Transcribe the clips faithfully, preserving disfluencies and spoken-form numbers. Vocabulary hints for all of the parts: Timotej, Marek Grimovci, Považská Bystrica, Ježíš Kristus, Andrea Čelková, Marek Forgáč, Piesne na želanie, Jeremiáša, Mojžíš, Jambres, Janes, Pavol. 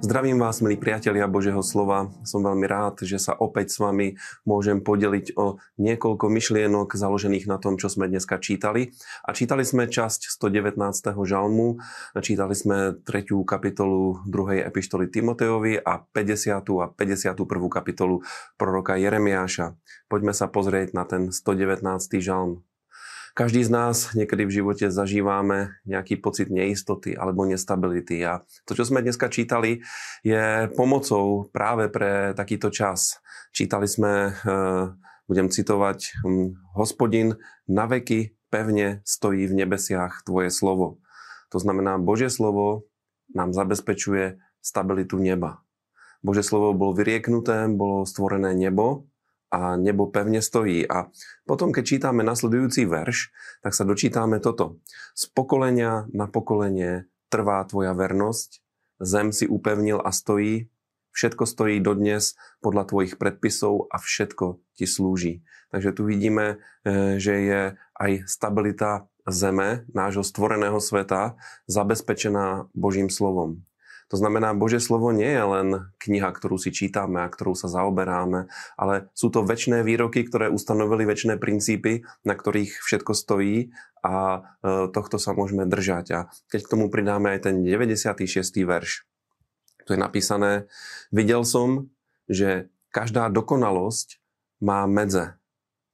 Zdravím vás, milí priatelia Božieho slova. Som veľmi rád, že sa opäť s vami môžem podeliť o niekoľko myšlienok založených na tom, čo sme dneska čítali. A čítali sme časť stodevätnásteho žalmu, čítali sme tretiu kapitolu druhej epištoly Timotejovi a päťdesiatu a päťdesiatu prvú kapitolu proroka Jeremiáša. Poďme sa pozrieť na ten stodevätnásty žalm. Každý z nás niekedy v živote zažívame nejaký pocit neistoty alebo nestability. A to, čo sme dneska čítali, je pomocou práve pre takýto čas. Čítali sme, budem citovať, Hospodin naveky pevne stojí v nebesiach tvoje slovo. To znamená, Božie slovo nám zabezpečuje stabilitu neba. Božie slovo bolo vyrieknuté, bolo stvorené nebo, a nebo pevne stojí. A potom, keď čítame nasledujúci verš, tak sa dočítame toto. Z pokolenia na pokolenie trvá tvoja vernosť, zem si upevnil a stojí, všetko stojí dodnes podľa tvojich predpisov a všetko ti slúži. Takže tu vidíme, že je aj stabilita zeme, nášho stvoreného sveta, zabezpečená Božím slovom. To znamená, Božie slovo nie je len kniha, ktorú si čítame a ktorou sa zaoberáme, ale sú to večné výroky, ktoré ustanovili večné princípy, na ktorých všetko stojí a tohto sa môžeme držať. A keď k tomu pridáme aj ten deväťdesiaty šiesty verš, tu je napísané: Videl som, že každá dokonalosť má medze.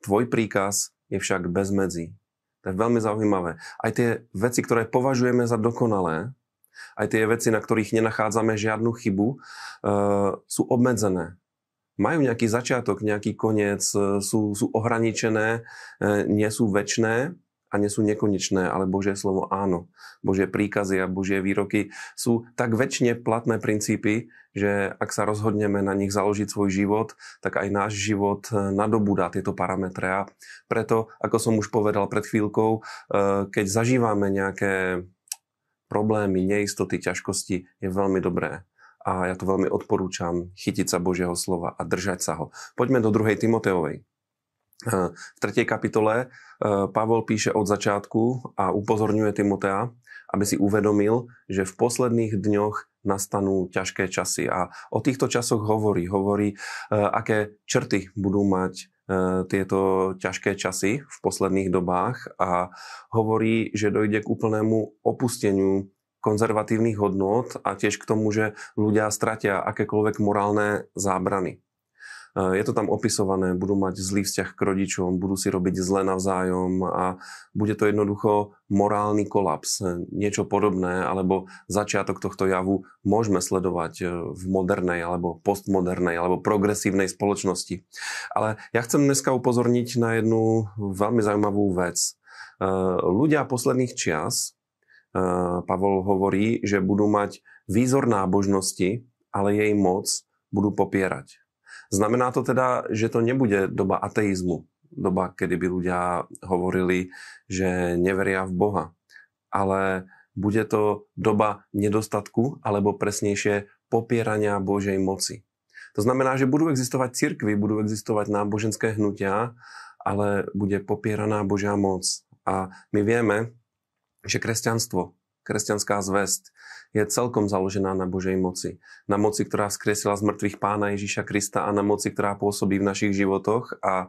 Tvoj príkaz je však bez medzi. To je veľmi zaujímavé. Aj tie veci, ktoré považujeme za dokonalé, aj tie veci, na ktorých nenachádzame žiadnu chybu, e, sú obmedzené. Majú nejaký začiatok, nejaký koniec, e, sú, sú ohraničené, e, nie sú večné a nie sú nekonečné, ale Božie slovo áno. Božie príkazy a Božie výroky sú tak večne platné princípy, že ak sa rozhodneme na nich založiť svoj život, tak aj náš život nadobúda tieto parametre. A preto, ako som už povedal pred chvíľkou, e, keď zažívame nejaké problémy, neistoty, ťažkosti, je veľmi dobré. A ja to veľmi odporúčam chytiť sa Božieho slova a držať sa ho. Poďme do druhej Timotejovej. V tretej kapitole Pavol píše od začiatku a upozorňuje Timotea, aby si uvedomil, že v posledných dňoch nastanú ťažké časy. A o týchto časoch hovorí, hovorí, aké črty budú mať tieto ťažké časy v posledných dobách a hovorí, že dojde k úplnému opusteniu konzervatívnych hodnôt a tiež k tomu, že ľudia stratia akékoľvek morálne zábrany. Je to tam opisované, budú mať zlý vzťah k rodičom, budú si robiť zle navzájom a bude to jednoducho morálny kolaps. Niečo podobné, alebo začiatok tohto javu môžeme sledovať v modernej, alebo postmodernej, alebo progresívnej spoločnosti. Ale ja chcem dneska upozorniť na jednu veľmi zaujímavú vec. Ľudia posledných čias, Pavol hovorí, že budú mať výzor nábožnosti, ale jej moc budú popierať. Znamená to teda, že to nebude doba ateizmu, doba, kedy by ľudia hovorili, že neveria v Boha, ale bude to doba nedostatku, alebo presnejšie popierania Božej moci. To znamená, že budú existovať cirkvi, budú existovať náboženské hnutia, ale bude popieraná Božia moc. A my vieme, že kresťanstvo, kresťanská zvesť je celkom založená na Božej moci. Na moci, ktorá vzkriesila z mŕtvych Pána Ježíša Krista a na moci, ktorá pôsobí v našich životoch a e,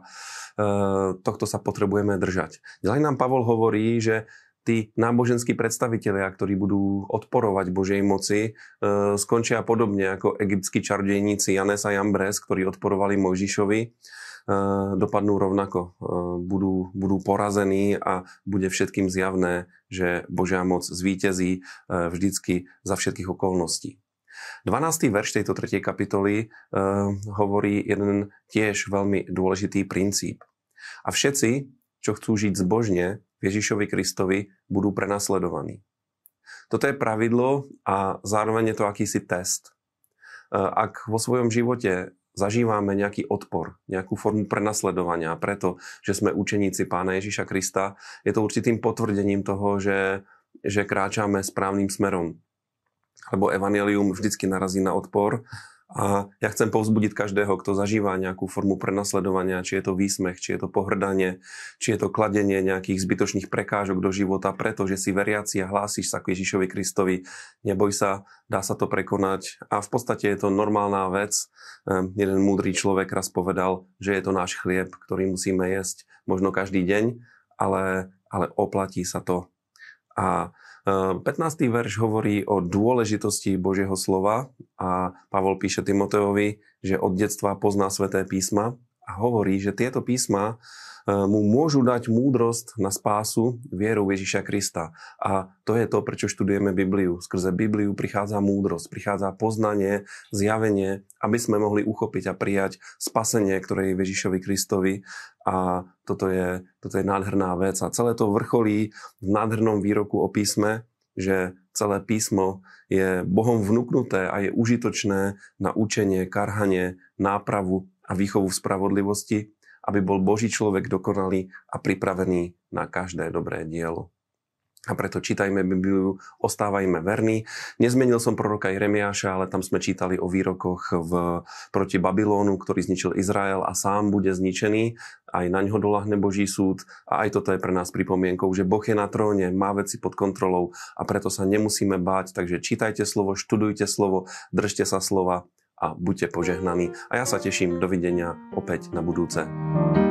tohto sa potrebujeme držať. Ďalej nám Pavol hovorí, že tí náboženskí predstavitelia, ktorí budú odporovať Božej moci, e, skončia podobne ako egyptskí čarodejníci Janes a Jambres, ktorí odporovali Mojžišovi, e, dopadnú rovnako. E, budú, budú porazení a bude všetkým zjavné, že Božia moc zvíťazí vždycky za všetkých okolností. dvanásty verš tejto tretej kapitoly eh, hovorí jeden tiež veľmi dôležitý princíp. A všetci, čo chcú žiť zbožne v Ježišovi Kristovi, budú prenasledovaní. Toto je pravidlo a zároveň je to akýsi test. Ak vo svojom živote zažívame nejaký odpor, nejakú formu prenasledovania, preto, že sme učeníci Pána Ježíša Krista, je to určitým potvrdením toho, že, že kráčame správnym smerom. Lebo evanjelium vždycky narazí na odpor A ja chcem povzbudiť každého, kto zažíva nejakú formu prenasledovania, či je to výsmech, či je to pohrdanie, či je to kladenie nejakých zbytočných prekážok do života, pretože si veriaci a hlásiš sa k Ježišovi Kristovi. Neboj sa, dá sa to prekonať. A v podstate je to normálna vec. Jeden múdry človek raz povedal, že je to náš chlieb, ktorý musíme jesť možno každý deň, ale, ale oplatí sa to. A pätnásty verš hovorí o dôležitosti Božieho slova a Pavol píše Timotejovi, že od detstva pozná sväté písma a hovorí, že tieto písma mu môžu dať múdrosť na spásu vierou Ježiša Krista. A to je to, prečo študujeme Bibliu. Skrze Bibliu prichádza múdrosť, prichádza poznanie, zjavenie, aby sme mohli uchopiť a prijať spasenie, ktoré je v Ježišovi Kristovi. A toto je, toto je nádherná vec. A celé to vrcholí v nádhernom výroku o písme, že celé písmo je Bohom vnuknuté a je užitočné na učenie, karhanie, nápravu a výchovu v spravodlivosti, aby bol Boží človek dokonalý a pripravený na každé dobré dielo. A preto čítajme Bibliu, ostávajme verní. Nezmenil som proroka Jeremiáša, ale tam sme čítali o výrokoch v, proti Babylónu, ktorý zničil Izrael a sám bude zničený. Aj naň ho doľahne Boží súd. A aj toto je pre nás pripomienkou, že Boh je na tróne, má veci pod kontrolou a preto sa nemusíme báť. Takže čítajte slovo, študujte slovo, držte sa slova a buďte požehnaní. A ja sa teším, dovidenia opäť na budúce.